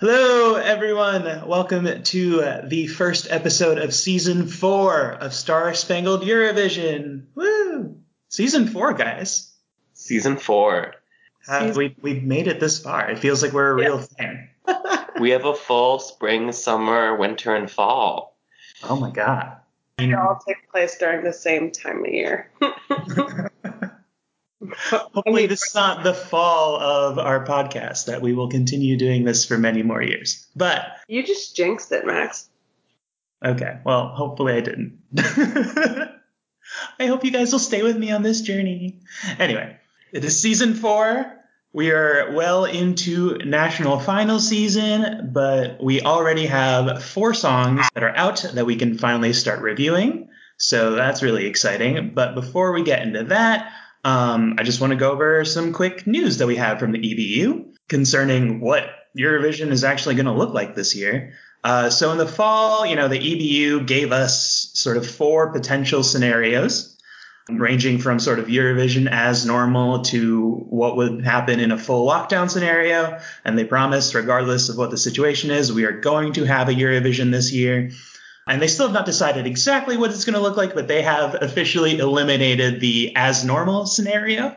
Hello, everyone. Welcome to the first episode of Season 4 of Star Spangled Eurovision. Woo! Season 4, guys. Season 4. We've made it this far. It feels like we're a real thing. We have a full spring, summer, winter, and fall. Oh, my God. It all takes place during the same time of year. Hopefully this is not the fall of our podcast, that we will continue doing this for many more years. But you just jinxed it, Max. Okay, well, hopefully I didn't. I hope you guys will stay with me on this journey. Anyway, it is season 4. We are well into national final season, but we already have 4 songs that are out that we can finally start reviewing. So that's really exciting. But before we get into that, I just want to go over some quick news that we have from the EBU concerning what Eurovision is actually going to look like this year. So in the fall, the EBU gave us sort of 4 potential scenarios, ranging from sort of Eurovision as normal to what would happen in a full lockdown scenario. And they promised, regardless of what the situation is, we are going to have a Eurovision this year. And they still have not decided exactly what it's going to look like, but they have officially eliminated the as normal scenario,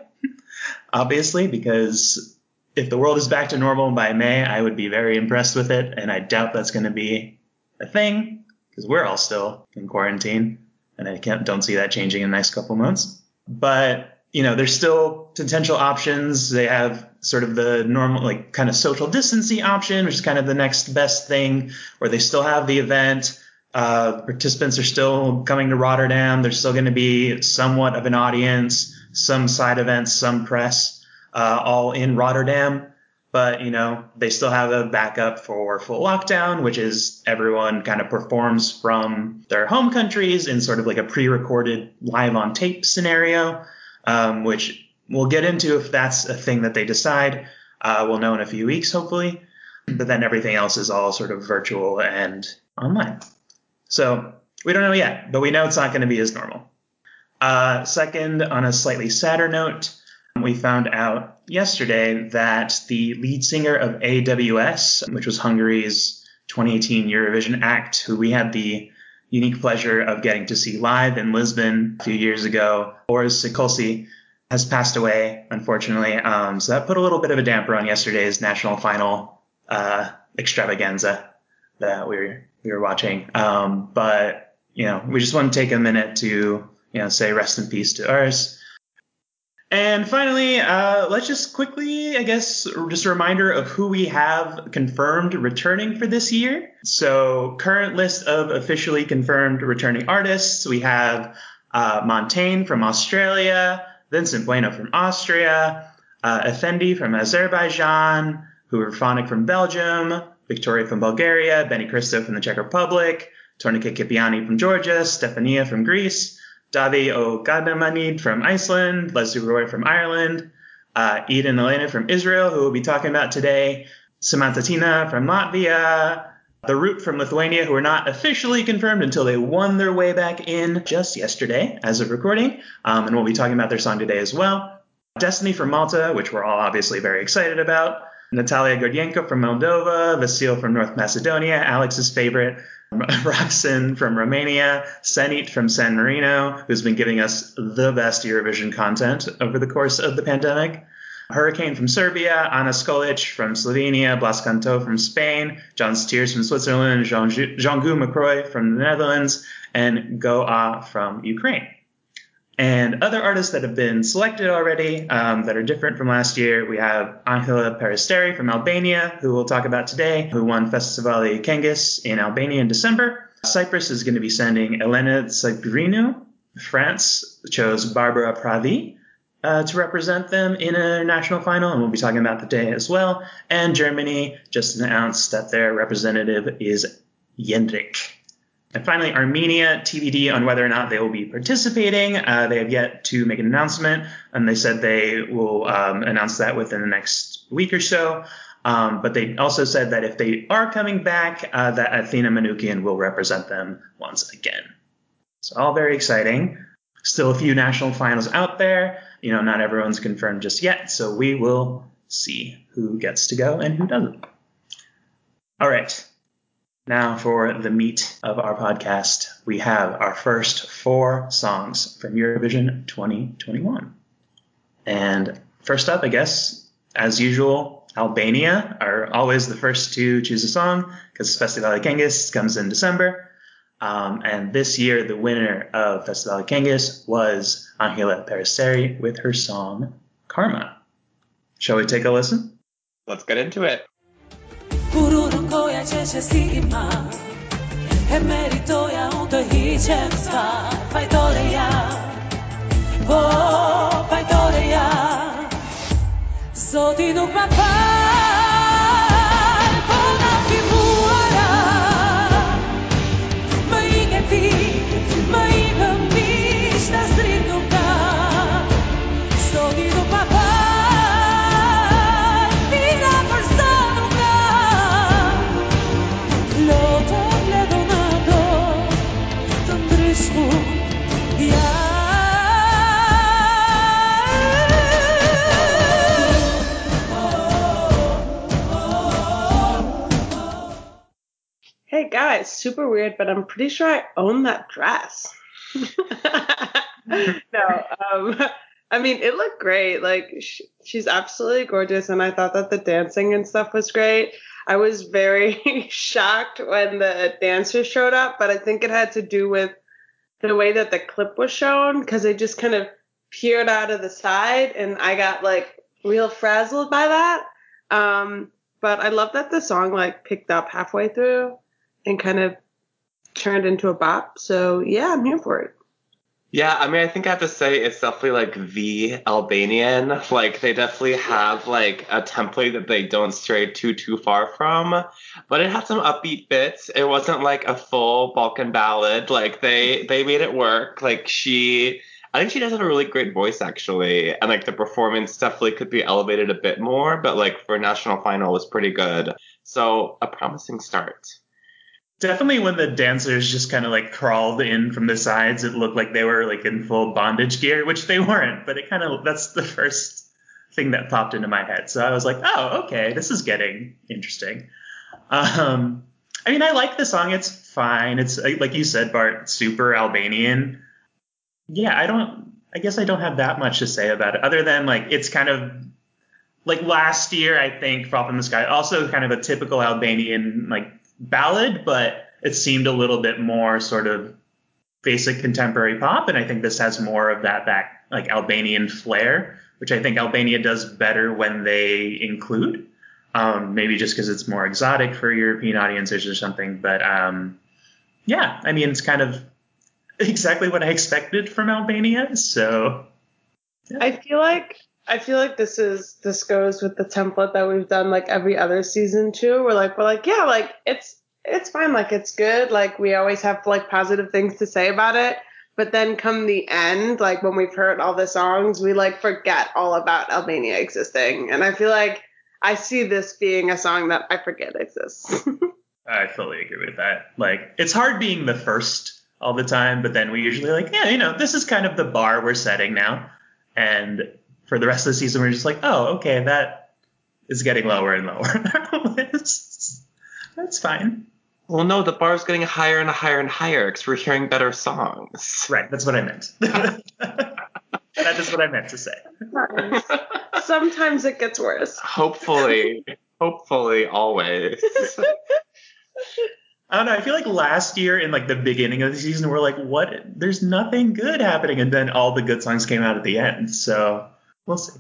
obviously, because if the world is back to normal by May, I would be very impressed with it. And I doubt that's going to be a thing because we're all still in quarantine and I don't see that changing in the next couple months. But, there's still potential options. They have sort of the normal, like kind of social distancing option, which is kind of the next best thing, where they still have the event. Participants are still coming to Rotterdam. There's still going to be somewhat of an audience, some side events, some press, all in Rotterdam. But, they still have a backup for full lockdown, which is everyone kind of performs from their home countries in sort of like a pre-recorded live on tape scenario, which we'll get into if that's a thing that they decide. We'll know in a few weeks, hopefully. But then everything else is all sort of virtual and online. So we don't know yet, but we know it's not going to be as normal. Second, on a slightly sadder note, we found out yesterday that the lead singer of AWS, which was Hungary's 2018 Eurovision act, who we had the unique pleasure of getting to see live in Lisbon a few years ago, Örs Siklósi, has passed away, unfortunately. So that put a little bit of a damper on yesterday's national final extravaganza that we were watching. But, we just want to take a minute to, say rest in peace to Örs. And finally, let's just quickly, I guess, just a reminder of who we have confirmed returning for this year. So current list of officially confirmed returning artists. We have Montaigne from Australia, Vincent Bueno from Austria, Effendi from Azerbaijan, Hooverphonic from Belgium, Victoria from Bulgaria, Benny Cristo from the Czech Republic, Tornike Kipiani from Georgia, Stefania from Greece, Davi Okadamanid from Iceland, Lesley Roy from Ireland, Eden Alene from Israel, who we'll be talking about today, Samantha Tina from Latvia, The Root from Lithuania, who are not officially confirmed until they won their way back in just yesterday as of recording, and we'll be talking about their song today as well, Destiny from Malta, which we're all obviously very excited about, Natalia Gordienko from Moldova, Vasil from North Macedonia, Alex's favorite, Roxen from Romania, Senit from San Marino, who's been giving us the best Eurovision content over the course of the pandemic, Hurricane from Serbia, Anna Skolich from Slovenia, Blas Cantó from Spain, John Steers from Switzerland, Jean-Gu McCroy from the Netherlands, and Goa from Ukraine. And other artists that have been selected already that are different from last year, we have Angela Peristeri from Albania, who we'll talk about today, who won Festivali i Këngës in Albania in December. Cyprus is going to be sending Elena Zagrinu. France chose Barbara Pravi to represent them in a national final, and we'll be talking about that today as well. And Germany just announced that their representative is Jendrik. And finally, Armenia, TBD on whether or not they will be participating. They have yet to make an announcement, and they said they will announce that within the next week or so. But they also said that if they are coming back, that Athena Manoukian will represent them once again. So all very exciting. Still a few national finals out there. Not everyone's confirmed just yet, so we will see who gets to go and who doesn't. All right. Now for the meat of our podcast, we have our first four songs from Eurovision 2021. And first up, I guess, as usual, Albania are always the first to choose a song because Festivali i Këngës comes in December. And this year, the winner of Festivali i Këngës was Angela Peristeri with her song Karma. Shall we take a listen? Let's get into it. Zoti nuk ma par, po na figuara. Më ike ti, më ike mish, ta srit nuk ka. Zoti nuk ma par, tina për sa nuk ka. Loto bledo na do, të ndryshku, ja. Hey guys, super weird, but I'm pretty sure I own that dress. I mean, it looked great. Like, she's absolutely gorgeous, and I thought that the dancing and stuff was great. I was very shocked when the dancers showed up, but I think it had to do with the way that the clip was shown, because they just kind of peered out of the side, and I got, like, real frazzled by that. But I love that the song, like, picked up halfway through and kind of turned into a bop. So, yeah, I'm here for it. Yeah, I mean, I think I have to say it's definitely, like, the Albanian. Like, they definitely have, like, a template that they don't stray too far from. But it had some upbeat bits. It wasn't, like, a full Balkan ballad. Like, they made it work. Like, I think she does have a really great voice, actually. And, like, the performance definitely could be elevated a bit more. But, like, for national final, it was pretty good. So, a promising start. Definitely when the dancers just kind of, like, crawled in from the sides, it looked like they were, like, in full bondage gear, which they weren't. But it kind of, that's the first thing that popped into my head. So I was like, oh, okay, this is getting interesting. I mean, I like the song. It's fine. It's, like you said, Bart, super Albanian. Yeah, I guess I don't have that much to say about it other than, like, it's kind of like last year, I think, Fall from the Sky, also kind of a typical Albanian, like, ballad, but it seemed a little bit more sort of basic contemporary pop. And I think this has more of that, like, Albanian flair, which I think Albania does better when they include, maybe just because it's more exotic for European audiences or something. But yeah, I mean, it's kind of exactly what I expected from Albania, so yeah. I feel like this goes with the template that we've done, like, every other season too. We're like yeah, like, it's fine, like, it's good, like, we always have, like, positive things to say about it, but then come the end, like, when we've heard all the songs, we, like, forget all about Albania existing, and I feel like I see this being a song that I forget exists. I totally agree with that. Like, it's hard being the first all the time, but then we usually, like, yeah, you know, this is kind of the bar we're setting now, and for the rest of the season we're just like, oh, okay, that is getting lower and lower. That's fine. Well, no, the bar is getting higher and higher and higher because we're hearing better songs. Right, that's what I meant. That is what I meant to say. Sometimes it gets worse. Hopefully, always. I don't know. I feel like last year in, like, the beginning of the season, we're like, what? There's nothing good happening. And then all the good songs came out at the end. So we'll see.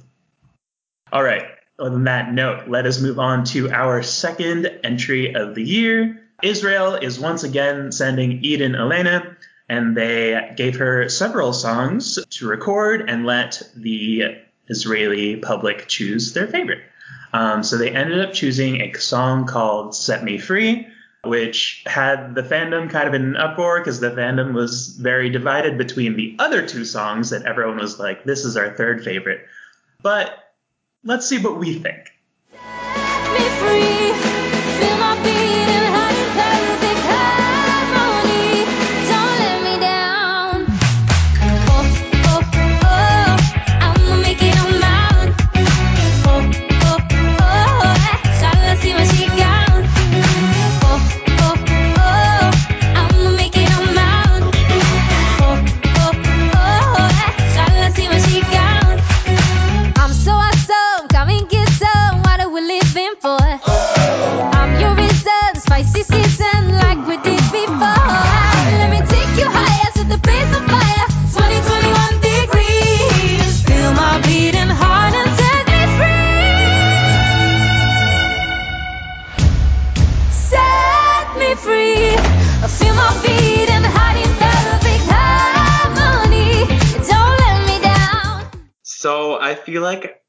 All right. On that note, let us move on to our second entry of the year. Israel is once again sending Eden Alene, and they gave her several songs to record and let the Israeli public choose their favorite. So they ended up choosing a song called Set Me Free, which had the fandom kind of in an uproar because the fandom was very divided between the other two songs that everyone was like, this is our third favorite. But let's see what we think. Set me free, feel my beat and hide in perfect harmony. Don't let me down. Oh, oh, oh, I'm gonna make it on my own. Oh, oh, oh, oh, gotta see what she got. free. I feel my feet and hiding perfect harmony. Don't let me down. So I feel like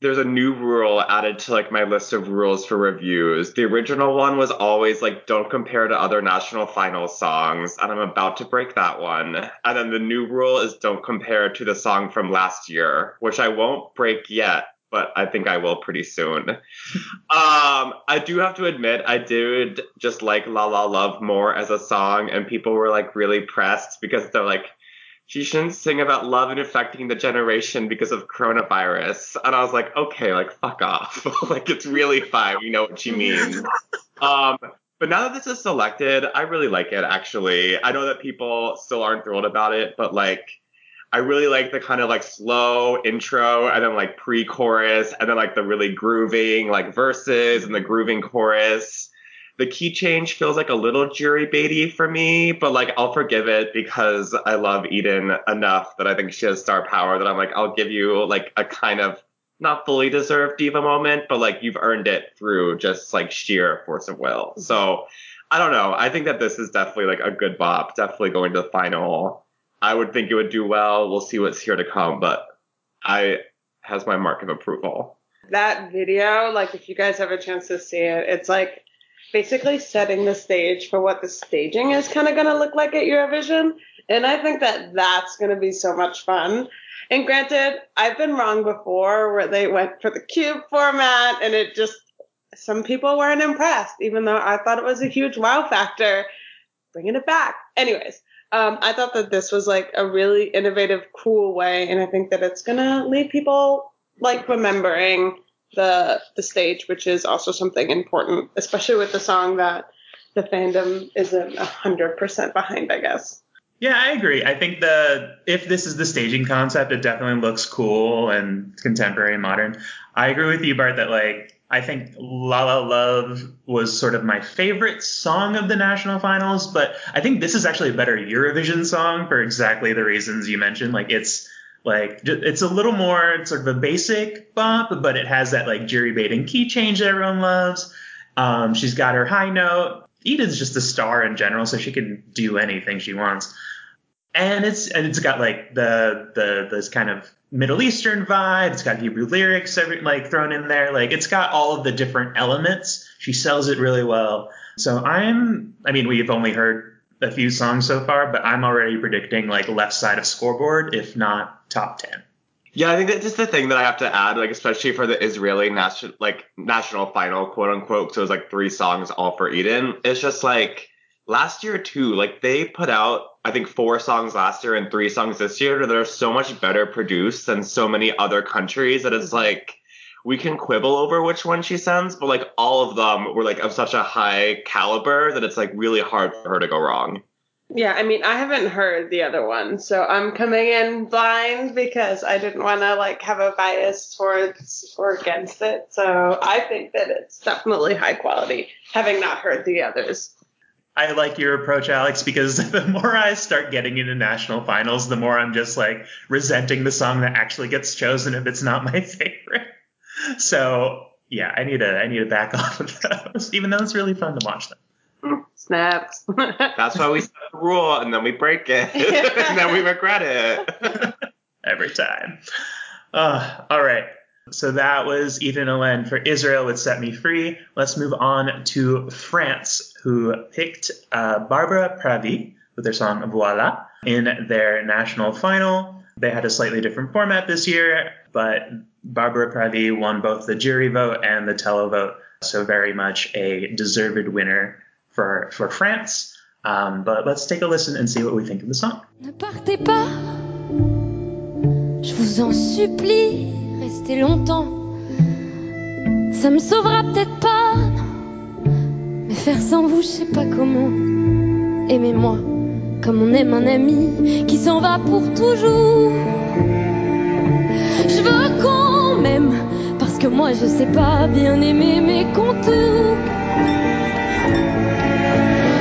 there's a new rule added to like my list of rules for reviews. The original one was always like, don't compare to other national final songs. And I'm about to break that one. And then the new rule is don't compare to the song from last year, which I won't break yet, but I think I will pretty soon. I do have to admit, I did just like La La Love more as a song. And people were like really pressed because they're like, she shouldn't sing about love and affecting the generation because of coronavirus. And I was like, okay, like, fuck off. Like, it's really fine. We know what she means. But now that this is selected, I really like it, actually. I know that people still aren't thrilled about it, but, like, I really like the kind of, like, slow intro and then, like, pre-chorus and then, like, the really grooving, like, verses and the grooving chorus. The key change feels like a little jury-baity for me, but, like, I'll forgive it because I love Eden enough that I think she has star power that I'm like, I'll give you, like, a kind of not fully deserved diva moment, but, like, you've earned it through just, like, sheer force of will. So, I don't know. I think that this is definitely, like, a good bop. Definitely going to the final. I would think it would do well. We'll see what's here to come, but I has my mark of approval. That video, like, if you guys have a chance to see it, it's, like, basically setting the stage for what the staging is kind of going to look like at Eurovision. And I think that that's going to be so much fun. And granted, I've been wrong before where they went for the cube format and it just, some people weren't impressed, even though I thought it was a huge wow factor. Bringing it back. Anyways, I thought that this was like a really innovative, cool way. And I think that it's going to leave people like remembering the stage, which is also something important, especially with the song that the fandom isn't 100% behind, I guess. Yeah, I agree. I think if this is the staging concept, it definitely looks cool and contemporary and modern. I agree with you, Bart, that like I think La La Love was sort of my favorite song of the national finals, but I think this is actually a better Eurovision song for exactly the reasons you mentioned. Like it's a little more sort of a basic bop, but it has that like jury baiting key change that everyone loves. She's got her high note. Eden's just a star in general, so she can do anything she wants. And it's got like this kind of Middle Eastern vibe. It's got Hebrew lyrics like thrown in there. Like it's got all of the different elements. She sells it really well. So we've only heard a few songs so far, but I'm already predicting like left side of scoreboard, if not top 10. Yeah, I think that's just the thing that I have to add, like especially for the Israeli national final, quote unquote. So it was like three songs all for Eden. It's just like last year too, like they put out I think four songs last year and three songs this year that are so much better produced than so many other countries that it's like we can quibble over which one she sends, but, like, all of them were, like, of such a high caliber that it's, like, really hard for her to go wrong. Yeah, I mean, I haven't heard the other one, so I'm coming in blind because I didn't want to, like, have a bias towards or against it. So I think that it's definitely high quality, having not heard the others. I like your approach, Alex, because the more I start getting into national finals, the more I'm just, like, resenting the song that actually gets chosen if it's not my favorite. So, yeah, I need to back off of those, even though it's really fun to watch them. Snaps. That's why we set the rule, and then we break it, and then we regret it. Every time. All right. So that was Eden Alene for Israel with Set Me Free. Let's move on to France, who picked Barbara Pravi with their song Voilà in their national final. They had a slightly different format this year, but Barbara Pravi won both the jury vote and the televote, so very much a deserved winner for France. But let's take a listen and see what we think of the song. Ne partez pas, je vous en supplie, restez longtemps. Ça me sauvera peut-être pas, mais faire sans vous, je sais pas comment. Aimez-moi comme on aime un ami qui s'en va pour toujours. Je veux qu'on m'aime, parce que moi je sais pas bien aimer mes contours.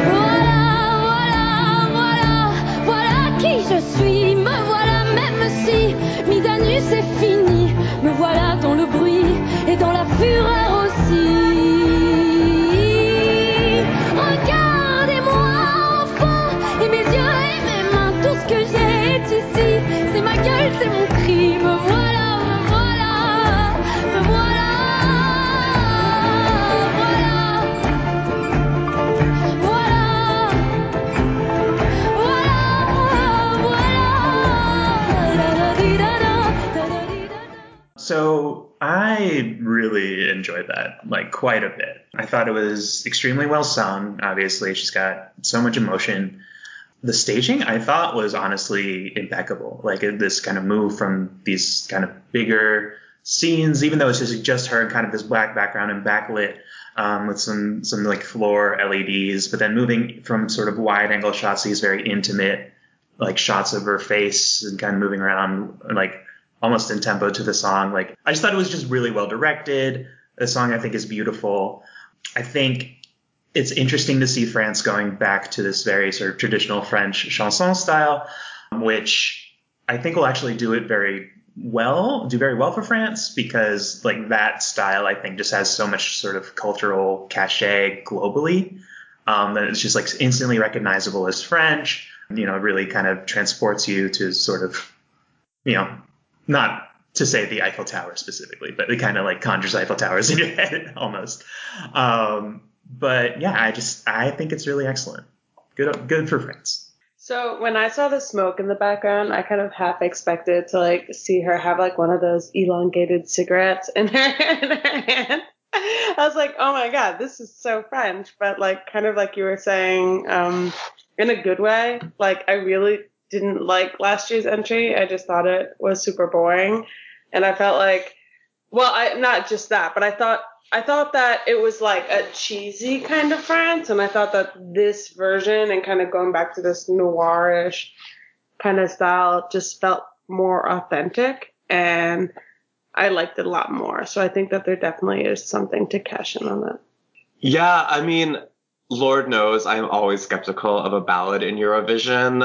Voilà, voilà, voilà, voilà qui je suis. Me voilà même si mis à nu c'est fini. Me voilà dans le bruit et dans la fureur aussi. Regarde. really enjoyed that, like, quite a bit. I thought it was extremely well sung. Obviously, she's got so much emotion. The staging, I thought, was honestly impeccable. Like, this kind of move from these kind of bigger scenes, even though it's just her and kind of this black background and backlit with some like floor LEDs, but then moving from sort of wide angle shots, these very intimate like shots of her face and kind of moving around like almost in tempo to the song. Like, I just thought it was just really well directed. The song, I think, is beautiful. I think it's interesting to see France going back to this very sort of traditional French chanson style, which I think will actually do very well for France, because like that style, I think, just has so much sort of cultural cachet globally that it's just like instantly recognizable as French. You know, it really kind of transports you to sort of, you know, not to say the Eiffel Tower specifically, but it kind of like conjures Eiffel Towers in your head almost. But yeah, I think it's really excellent. Good for France. So when I saw the smoke in the background, I kind of half expected to like see her have like one of those elongated cigarettes in her hand. I was like, oh my God, this is so French. But like, kind of like you were saying, in a good way, like I really didn't like last year's entry. I just thought it was super boring. And I felt like, well, not just that, but I thought that it was like a cheesy kind of France, and I thought that this version and kind of going back to this noirish kind of style just felt more authentic, and I liked it a lot more. So I think that there definitely is something to cash in on that. Yeah, I mean, Lord knows I'm always skeptical of a ballad in Eurovision.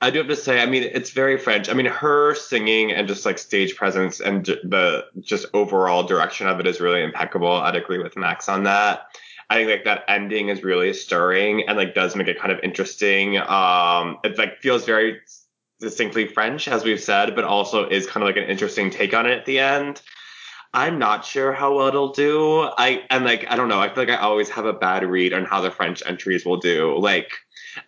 I do have to say, I mean, it's very French. I mean, her singing and just like stage presence and the just overall direction of it is really impeccable. I'd agree with Max on that. I think like that ending is really stirring and like does make it kind of interesting. It like feels very distinctly French, as we've said, but also is kind of like an interesting take on it at the end. I'm not sure how well it'll do. I don't know. I feel like I always have a bad read on how the French entries will do. Like,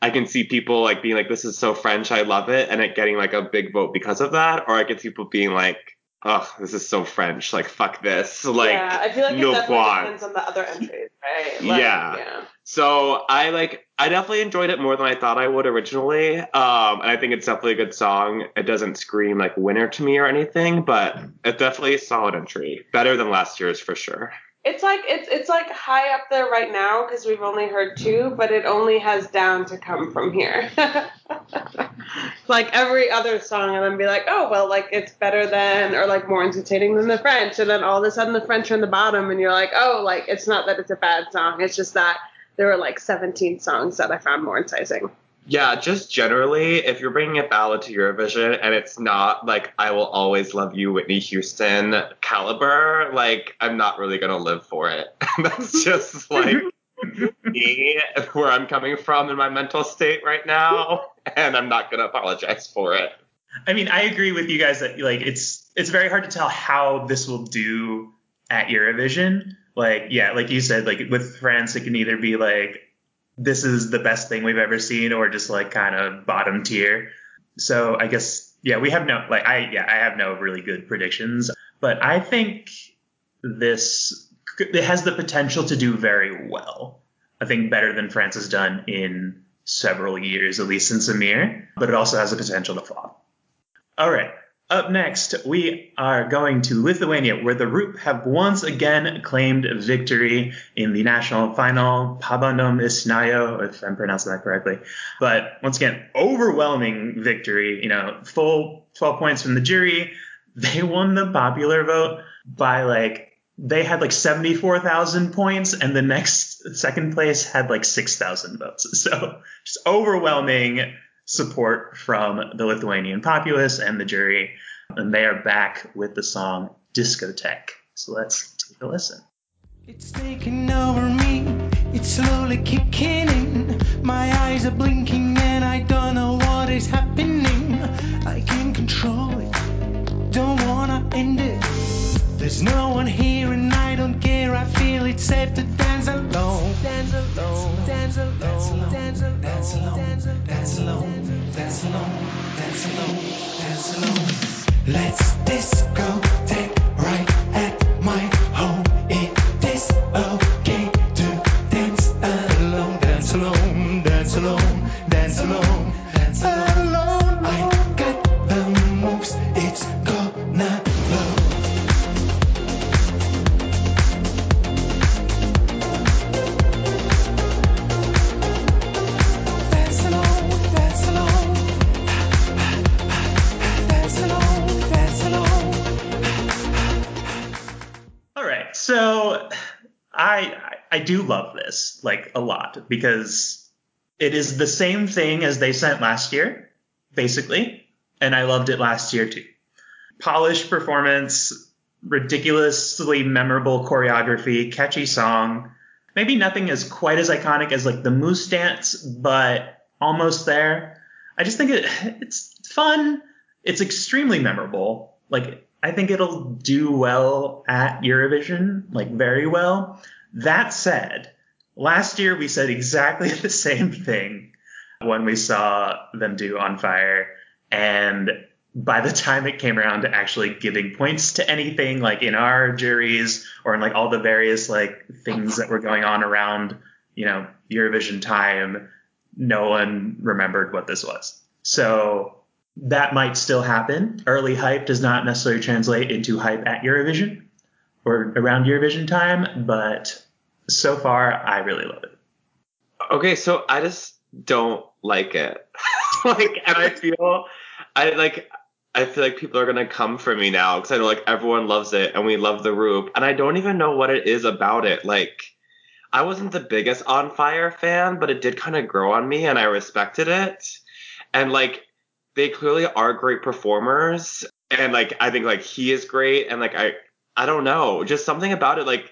I can see people like being like, this is so French, I love it, and it getting like a big vote because of that. Or I can see people being like, oh, this is so French, like, fuck this. Like, yeah, I feel like it definitely depends on the other entries, right? Like, yeah. So I definitely enjoyed it more than I thought I would originally. And I think it's definitely a good song. It doesn't scream like winner to me or anything, but it's definitely a solid entry. Better than last year's for sure. It's like it's like high up there right now because we've only heard two, but it only has down to come from here. Like every other song, I'm gonna be like, oh well, like it's better than or like more entertaining than the French, and then all of a sudden the French are in the bottom, and you're like, oh, like it's not that it's a bad song, it's just that there were like 17 songs that I found more enticing. Yeah, just generally, if you're bringing a ballad to Eurovision and it's not like I Will Always Love You, Whitney Houston caliber, like I'm not really going to live for it. That's just like me, where I'm coming from in my mental state right now. And I'm not going to apologize for it. I mean, I agree with you guys that like it's very hard to tell how this will do at Eurovision. Like, yeah, like you said, like with France, it can either be like, this is the best thing we've ever seen, or just like kind of bottom tier. So I guess, yeah, I have no really good predictions, but I think it has the potential to do very well. I think better than France has done in several years, at least since Amir, but it also has the potential to flop. All right. Up next, we are going to Lithuania, where the Root have once again claimed victory in the national final. Pabandom Isnayo, if I'm pronouncing that correctly. But once again, overwhelming victory, you know, full 12 points from the jury. They won the popular vote by they had 74,000 points, and the next second place had 6,000 votes. So just overwhelming support from the Lithuanian populace and the jury, and they are back with the song Discotheque. So let's take a listen. It's taking over me, it's slowly kicking in. My eyes are blinking and I don't know what is happening. I can't control it, don't wanna end it. There's no one here and I don't care, I feel it's safe to dance alone. Dance alone, dance alone, dance alone, dance alone, dance alone, dance alone, dance alone, dance alone. Let's discotheque right at my home. I do love this, like, a lot, because it is the same thing as they sent last year, basically. And I loved it last year, too. Polished performance, ridiculously memorable choreography, catchy song. Maybe nothing is quite as iconic as, like, the moose dance, but almost there. I just think it's fun. It's extremely memorable. Like, I think it'll do well at Eurovision, like, very well. That said, last year we said exactly the same thing when we saw them do On Fire. And by the time it came around to actually giving points to anything, like in our juries or in like all the various like things that were going on around, you know, Eurovision time, no one remembered what this was. So that might still happen. Early hype does not necessarily translate into hype at Eurovision or around Eurovision time, but so far I really love it. Okay, so I just don't like it. Like, and I feel like people are gonna come for me now because I know like everyone loves it and we love the Roop, and I don't even know what it is about it. Like, I wasn't the biggest On Fire fan, but it did kind of grow on me and I respected it. And like, they clearly are great performers, and like I think like he is great, and like I don't know, just something about it. Like,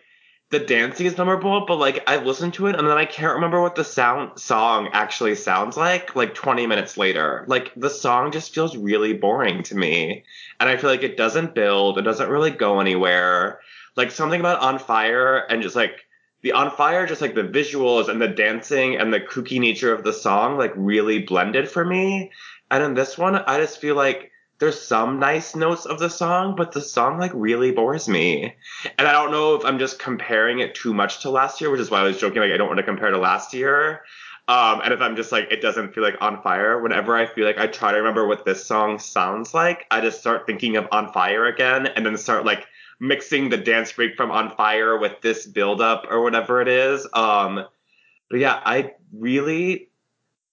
the dancing is memorable, but like I've listened to it and then I can't remember what the song actually sounds like 20 minutes later. Like, the song just feels really boring to me. And I feel like it doesn't build. It doesn't really go anywhere. Like, something about On Fire and just like the On Fire, just like the visuals and the dancing and the kooky nature of the song, like, really blended for me. And in this one, I just feel like there's some nice notes of the song, but the song, like, really bores me. And I don't know if I'm just comparing it too much to last year, which is why I was joking, like, I don't want to compare to last year. And if I'm just, like, it doesn't feel like On Fire. Whenever I feel like I try to remember what this song sounds like, I just start thinking of On Fire again and then start, like, mixing the dance break from On Fire with this buildup or whatever it is. But, yeah, I really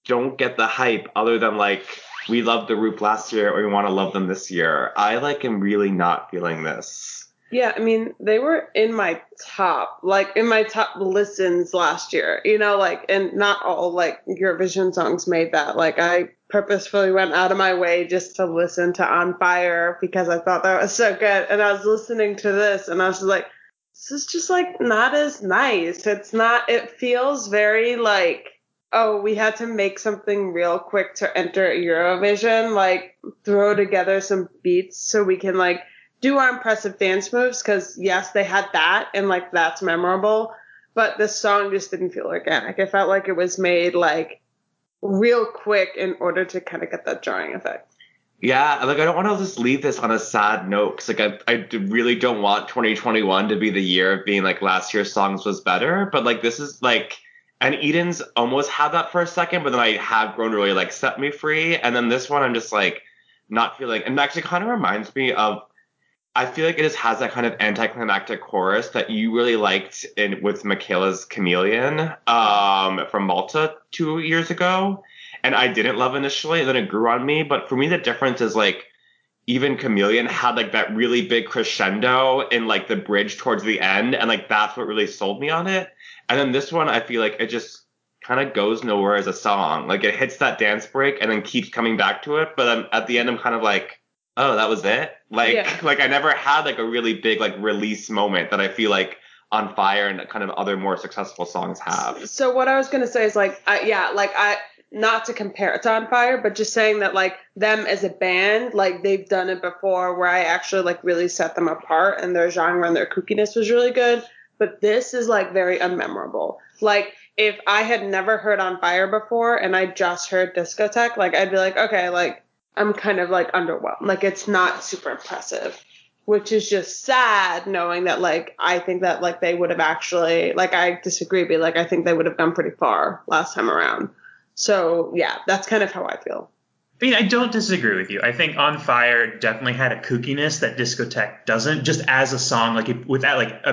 don't get the hype other than, like, we loved the Roop last year, or we want to love them this year. I, like, am really not feeling this. Yeah, I mean, they were in my top listens last year, you know, like, and not all, like, Eurovision songs made that. Like, I purposefully went out of my way just to listen to On Fire because I thought that was so good. And I was listening to this, and I was just like, this is just, like, not as nice. It feels very, like, oh, we had to make something real quick to enter Eurovision, like throw together some beats so we can like do our impressive dance moves. Cause yes, they had that and like, that's memorable, but this song just didn't feel organic. It felt like it was made like real quick in order to kind of get that jarring effect. Yeah, like, I don't want to just leave this on a sad note because, like, I really don't want 2021 to be the year of being like last year's songs was better, but like this is like, and Eden's almost had that for a second, but then I have grown to really, like, Set Me Free. And then this one, I'm just, like, not feeling. And it actually kind of reminds me of, I feel like it just has that kind of anticlimactic chorus that you really liked with Michaela's Chameleon from Malta 2 years ago. And I didn't love initially, and then it grew on me. But for me, the difference is, like, even Chameleon had, like, that really big crescendo in, like, the bridge towards the end. And, like, that's what really sold me on it. And then this one, I feel like it just kind of goes nowhere as a song. Like, it hits that dance break and then keeps coming back to it. But at the end, I'm kind of like, oh, that was it? Like, yeah. Like, I never had, like, a really big, like, release moment that I feel like On Fire and kind of other more successful songs have. So what I was going to say is, like, not to compare it to On Fire, but just saying that, like, them as a band, like, they've done it before where I actually, like, really set them apart and their genre and their kookiness was really good. But this is, like, very unmemorable. Like, if I had never heard On Fire before and I just heard Discotheque, like, I'd be like, okay, like, I'm kind of, like, underwhelmed. Like, it's not super impressive, which is just sad knowing that, like, I think that, like, they would have actually, like, I disagree, but, like, I think they would have gone pretty far last time around. So, yeah, that's kind of how I feel. I mean, I don't disagree with you. I think On Fire definitely had a kookiness that Discotheque doesn't, just as a song, without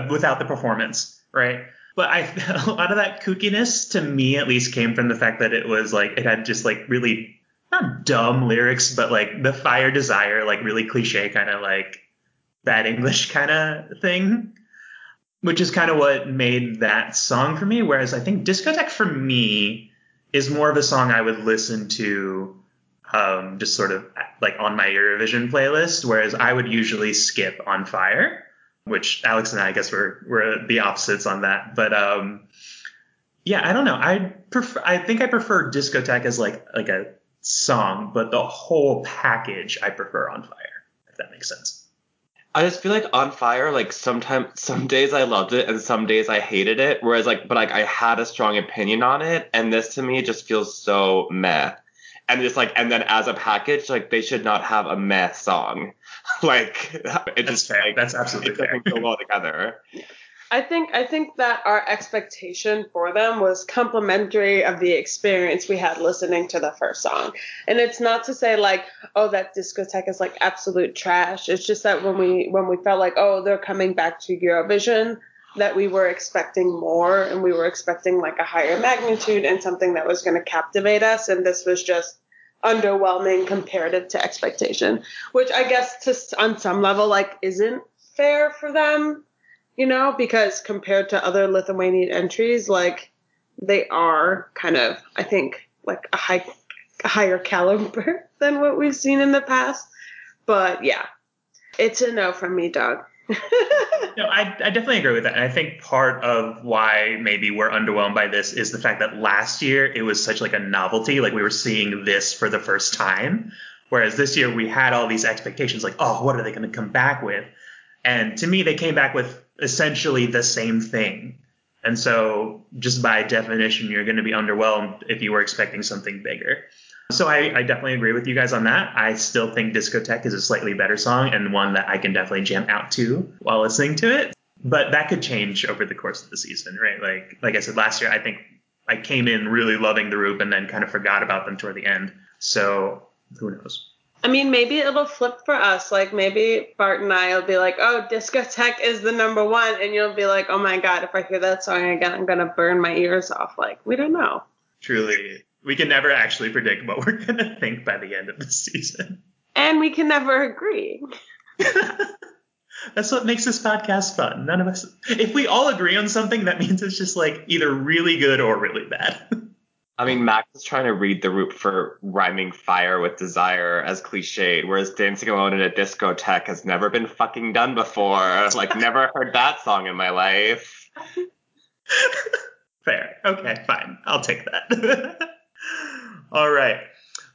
the performance, right? But a lot of that kookiness, to me at least, came from the fact that it was, like, it had just, like, really, not dumb lyrics, but, like, the fire desire, like, really cliche kind of, like, bad English kind of thing. which is kind of what made that song for me. Whereas I think Discotheque for me is more of a song I would listen to just sort of like on my Eurovision playlist, whereas I would usually skip On Fire, which Alex and I guess we're the opposites on that. But yeah, I don't know. I think I prefer Discotheque as like a song, but the whole package I prefer On Fire, if that makes sense. I just feel like On Fire, like sometimes, some days I loved it and some days I hated it. Whereas like, but like I had a strong opinion on it, and this to me just feels so meh. And just like, and then as a package, like they should not have a meh song. Like it just fair. Like, that's absolutely fair. It doesn't go well together. I think that our expectation for them was complimentary of the experience we had listening to the first song. And it's not to say like, oh, that Discotheque is like absolute trash. It's just that when we felt like, oh, they're coming back to Eurovision, that we were expecting more, and we were expecting like a higher magnitude and something that was going to captivate us. And this was just underwhelming comparative to expectation, which I guess to on some level like isn't fair for them. You know, because compared to other Lithuanian entries, like they are kind of, I think, like a higher caliber than what we've seen in the past. But yeah, it's a no from me, dog. No, I definitely agree with that. And I think part of why maybe we're underwhelmed by this is the fact that last year it was such like a novelty, like we were seeing this for the first time. Whereas this year we had all these expectations like, oh, what are they going to come back with? And to me, they came back with essentially the same thing. And so just by definition, you're going to be underwhelmed if you were expecting something bigger. So I definitely agree with you guys on that. I still think Discotheque is a slightly better song and one that I can definitely jam out to while listening to it. But that could change over the course of the season, right? Like I said, last year, I think I came in really loving The Root and then kind of forgot about them toward the end. So who knows? I mean, maybe it'll flip for us. Like, maybe Bart and I will be like, oh, Discotheque is the number one. And you'll be like, oh, my God, if I hear that song again, I'm going to burn my ears off. Like, we don't know. Truly. We can never actually predict what we're going to think by the end of the season. And we can never agree. That's what makes this podcast fun. None of us. If we all agree on something, that means it's just, like, either really good or really bad. I mean, Max is trying to read the root for rhyming fire with desire as cliched, whereas dancing alone in a discotheque has never been fucking done before. Like, never heard that song in my life. Fair. Okay, fine. I'll take that. All right.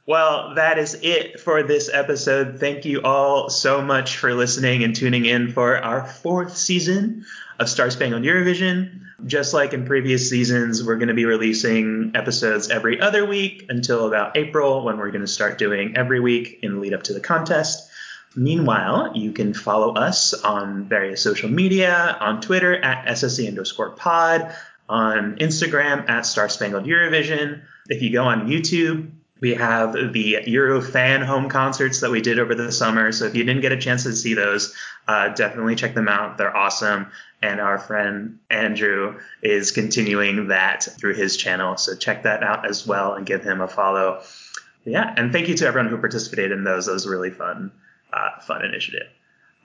Well, that is it for this episode. Thank you all so much for listening and tuning in for our 4th season of Star Spangled Eurovision. Just like in previous seasons, we're going to be releasing episodes every other week until about April, when we're going to start doing every week in the lead up to the contest. Meanwhile, you can follow us on various social media, on Twitter at @SSE_pod, on Instagram at @StarSpangledEurovision. If you go on YouTube, we have the Euro fan home concerts that we did over the summer. So if you didn't get a chance to see those, definitely check them out. They're awesome. And our friend Andrew is continuing that through his channel. So check that out as well and give him a follow. Yeah. And thank you to everyone who participated in those. That was a really fun initiative.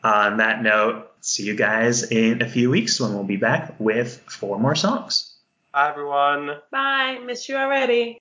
On that note, see you guys in a few weeks when we'll be back with 4 more songs. Bye, everyone. Bye. Miss you already.